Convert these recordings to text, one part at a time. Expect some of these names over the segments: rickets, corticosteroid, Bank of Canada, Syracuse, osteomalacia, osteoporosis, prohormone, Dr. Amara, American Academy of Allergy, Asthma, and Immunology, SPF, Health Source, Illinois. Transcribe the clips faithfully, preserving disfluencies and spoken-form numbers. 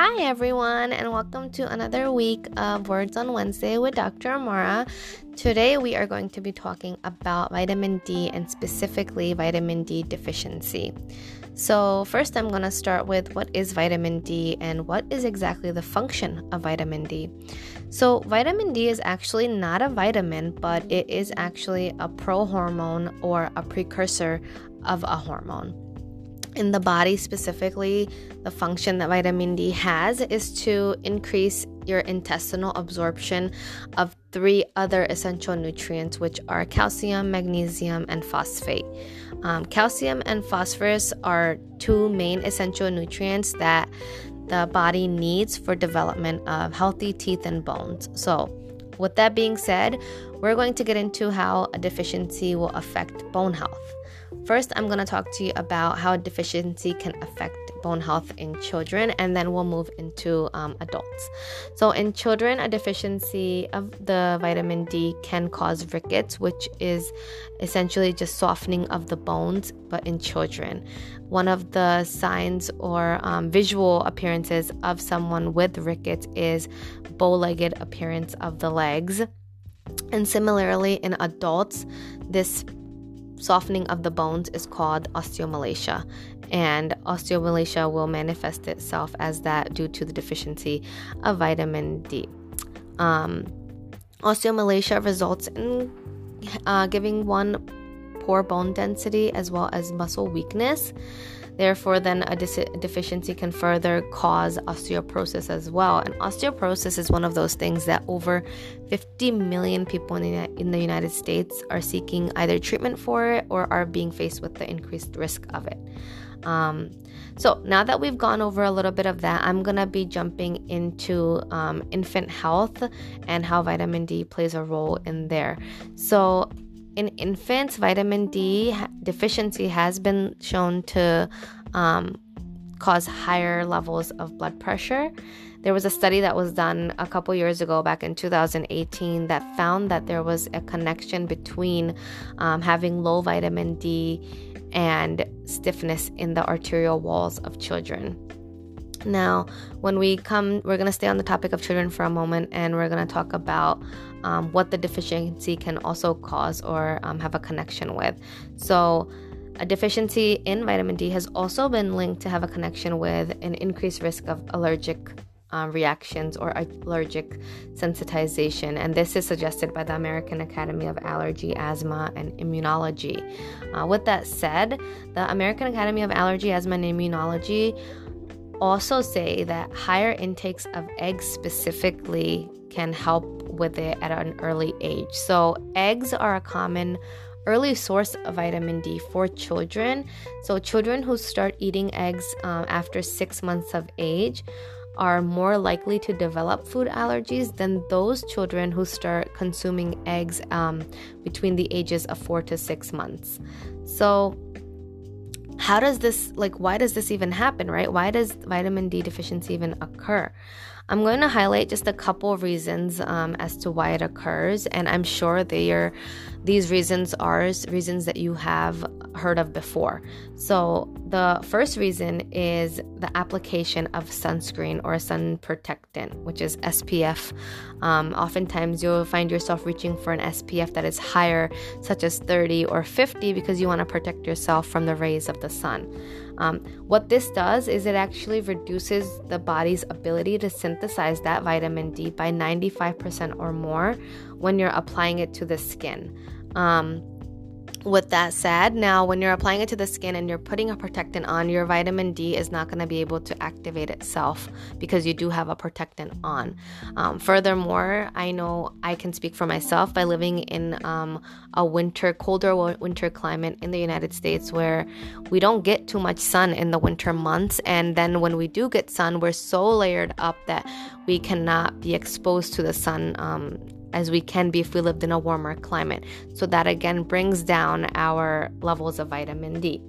Hi everyone, and welcome to another week of Words on Wednesday with Doctor Amara. Today we are going to be talking about vitamin D and specifically vitamin D deficiency. So first I'm going to start with what is vitamin D and what is exactly the function of vitamin D. So vitamin D is actually not a vitamin, but it is actually a prohormone or a precursor of a hormone. In the body specifically, the function that vitamin D has is to increase your intestinal absorption of three other essential nutrients, which are calcium, magnesium, and phosphate. Um, calcium and phosphorus are two main essential nutrients that the body needs for development of healthy teeth and bones. So with that being said, we're going to get into how a deficiency will affect bone health. First, I'm going to talk to you about how deficiency can affect bone health in children, and then we'll move into um, adults. So in children, a deficiency of the vitamin D can cause rickets, which is essentially just softening of the bones, but in children. One of the signs or um, visual appearances of someone with rickets is bow-legged appearance of the legs. And similarly, in adults, this softening of the bones is called osteomalacia, and osteomalacia will manifest itself as that due to the deficiency of vitamin D. Um, osteomalacia results in uh, giving one poor bone density as well as muscle weakness. Therefore, then a de- deficiency can further cause osteoporosis as well. And osteoporosis is one of those things that over fifty million people in the, in the United States are seeking either treatment for it or are being faced with the increased risk of it. Um, so now that we've gone over a little bit of that, I'm going to be jumping into um, infant health and how vitamin D plays a role in there. So in infants, vitamin D deficiency has been shown to um, cause higher levels of blood pressure. There was a study that was done a couple years ago, back in two thousand eighteen, that found that there was a connection between um, having low vitamin D and stiffness in the arterial walls of children. Now, when we come, we're going to stay on the topic of children for a moment, and we're going to talk about um, what the deficiency can also cause or um, have a connection with. So a deficiency in vitamin D has also been linked to have a connection with an increased risk of allergic uh, reactions or allergic sensitization. And this is suggested by the American Academy of Allergy, Asthma, and Immunology. Uh, with that said, the American Academy of Allergy, Asthma, and Immunology also say that higher intakes of eggs specifically can help with it at an early age. So eggs are a common early source of vitamin D for children. So children who start eating eggs um, after six months of age are more likely to develop food allergies than those children who start consuming eggs um, between the ages of four to six months. So how does this, like, why does this even happen, right? Why does vitamin D deficiency even occur? I'm going to highlight just a couple of reasons um, as to why it occurs, and I'm sure they are, these reasons are reasons that you have heard of before. So the first reason is the application of sunscreen or sun protectant, which is S P F. Um, oftentimes you'll find yourself reaching for an S P F that is higher, such as thirty or fifty, because you want to protect yourself from the rays of the sun. Um, what this does is it actually reduces the body's ability to synthesize that vitamin D by ninety-five percent or more when you're applying it to the skin. Um, with that said, now when you're applying it to the skin and you're putting a protectant on, your vitamin D is not going to be able to activate itself because you do have a protectant on. Um, furthermore, I know I can speak for myself by living in um, a winter, colder winter climate in the United States, where we don't get too much sun in the winter months, and then when we do get sun, we're so layered up that we cannot be exposed to the sun um, as we can be if we lived in a warmer climate. So that again brings down our levels of vitamin D.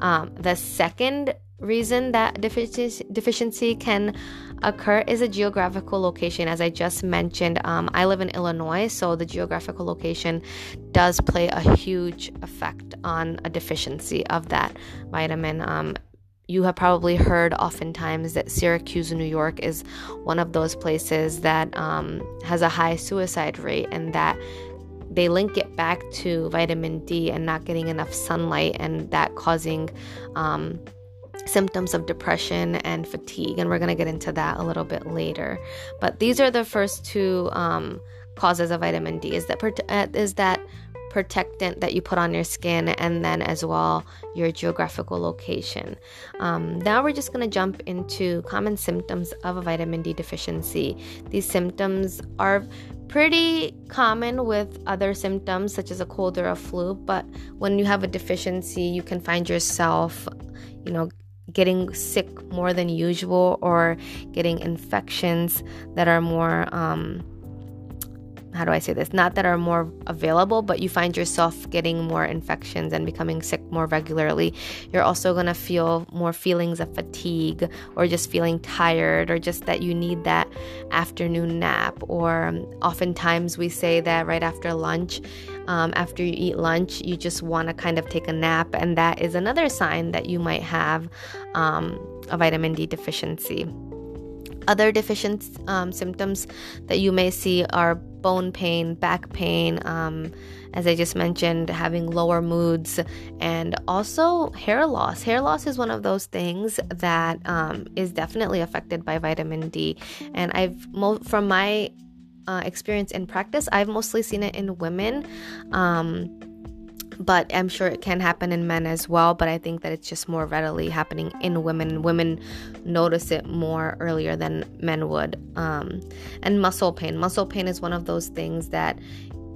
Um, the second reason that defici- deficiency can occur is a geographical location. As I just mentioned, um, I live in Illinois, so the geographical location does play a huge effect on a deficiency of that vitamin um, you have probably heard oftentimes that Syracuse, New York is one of those places that um, has a high suicide rate, and that they link it back to vitamin D and not getting enough sunlight, and that causing um, symptoms of depression and fatigue. And we're going to get into that a little bit later. But these are the first two um, causes of vitamin D, is that prote- is that protectant that you put on your skin, and then as well your geographical location. Um, now we're just going to jump into common symptoms of a vitamin D deficiency. These symptoms are pretty common with other symptoms such as a cold or a flu, but when you have a deficiency, you can find yourself, you know, getting sick more than usual, or getting infections that are more um how do I say this? Not that are more available, but you find yourself getting more infections and becoming sick more regularly. You're also going to feel more feelings of fatigue, or just feeling tired, or just that you need that afternoon nap. Or um, oftentimes we say that right after lunch, um, after you eat lunch, you just want to kind of take a nap. And that is another sign that you might have um, a vitamin D deficiency. Other deficient um, symptoms that you may see are bone pain, back pain, um, as I just mentioned, having lower moods, and also hair loss. Hair loss is one of those things that um, is definitely affected by vitamin D. And I've, mo- from my uh, experience in practice, I've mostly seen it in women. Um, But I'm sure it can happen in men as well. But I think that it's just more readily happening in women. Women notice it more earlier than men would. Um, and muscle pain. Muscle pain is one of those things that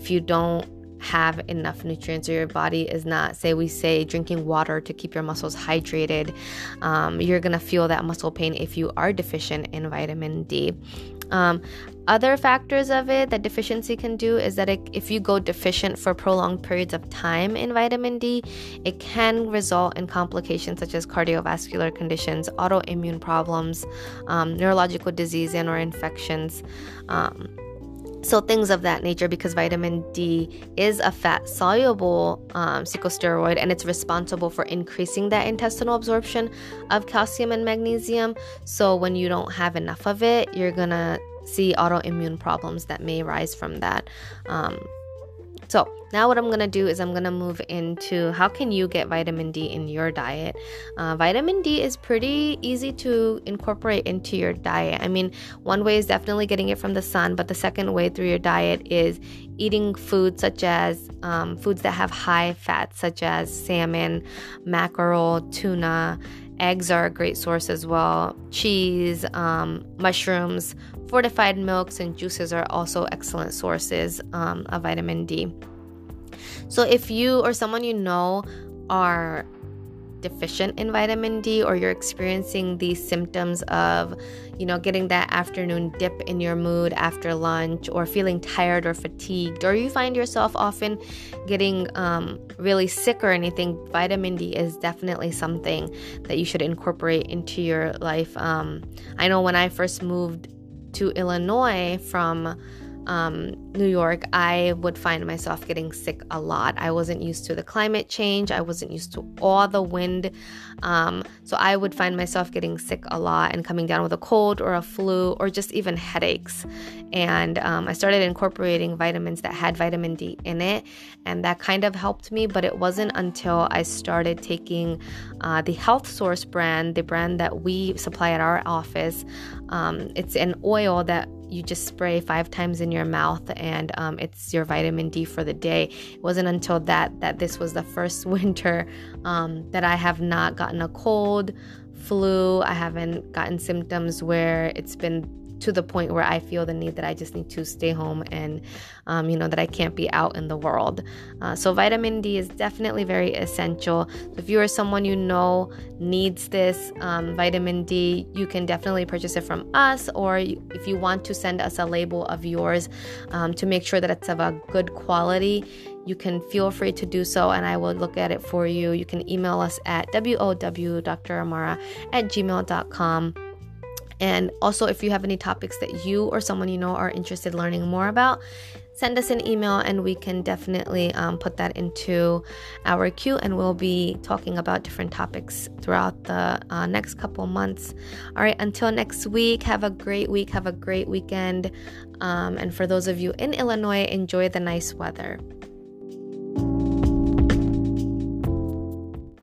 if you don't have enough nutrients, or your body is not, say we say drinking water to keep your muscles hydrated, um, you're going to feel that muscle pain if you are deficient in vitamin D. Um, other factors of it that deficiency can do is that it, if you go deficient for prolonged periods of time in vitamin D, it can result in complications such as cardiovascular conditions, autoimmune problems, um, neurological disease, and or infections. Um, So things of that nature, because vitamin D is a fat-soluble um, corticosteroid, and it's responsible for increasing that intestinal absorption of calcium and magnesium. So when you don't have enough of it, you're going to see autoimmune problems that may rise from that. Um, so now what I'm going to do is I'm going to move into how can you get vitamin D in your diet. Uh, vitamin D is pretty easy to incorporate into your diet. I mean, one way is definitely getting it from the sun, but the second way through your diet is eating foods such as um, foods that have high fats, such as salmon, mackerel, tuna. Eggs are a great source as well. Cheese, um, mushrooms, fortified milks, and juices are also excellent sources um, of vitamin D. So if you or someone you know are deficient in vitamin D, or you're experiencing these symptoms of, you know, getting that afternoon dip in your mood after lunch, or feeling tired or fatigued, or you find yourself often getting um, really sick or anything, vitamin D is definitely something that you should incorporate into your life. Um, I know when I first moved to Illinois from Um, New York, I would find myself getting sick a lot. I wasn't used to the climate change. I wasn't used to all the wind. Um, so I would find myself getting sick a lot and coming down with a cold or a flu, or just even headaches. And um, I started incorporating vitamins that had vitamin D in it, and that kind of helped me. But it wasn't until I started taking uh, the Health Source brand, the brand that we supply at our office. Um, it's an oil that you just spray five times in your mouth, and um, it's your vitamin D for the day. It wasn't until that that this was the first winter um, that I have not gotten a cold, flu. I haven't gotten symptoms where it's been to the point where I feel the need that I just need to stay home and, um, you know, that I can't be out in the world. Uh, so vitamin D is definitely very essential. So if you or someone you know needs this um, vitamin D, you can definitely purchase it from us, or if you want to send us a label of yours um, to make sure that it's of a good quality, you can feel free to do so, and I will look at it for you. You can email us at w o w dr amara at gmail dot com. And also, if you have any topics that you or someone you know are interested in learning more about, send us an email and we can definitely um, put that into our queue, and we'll be talking about different topics throughout the uh, next couple months. All right, until next week, have a great week, have a great weekend. Um, and for those of you in Illinois, enjoy the nice weather.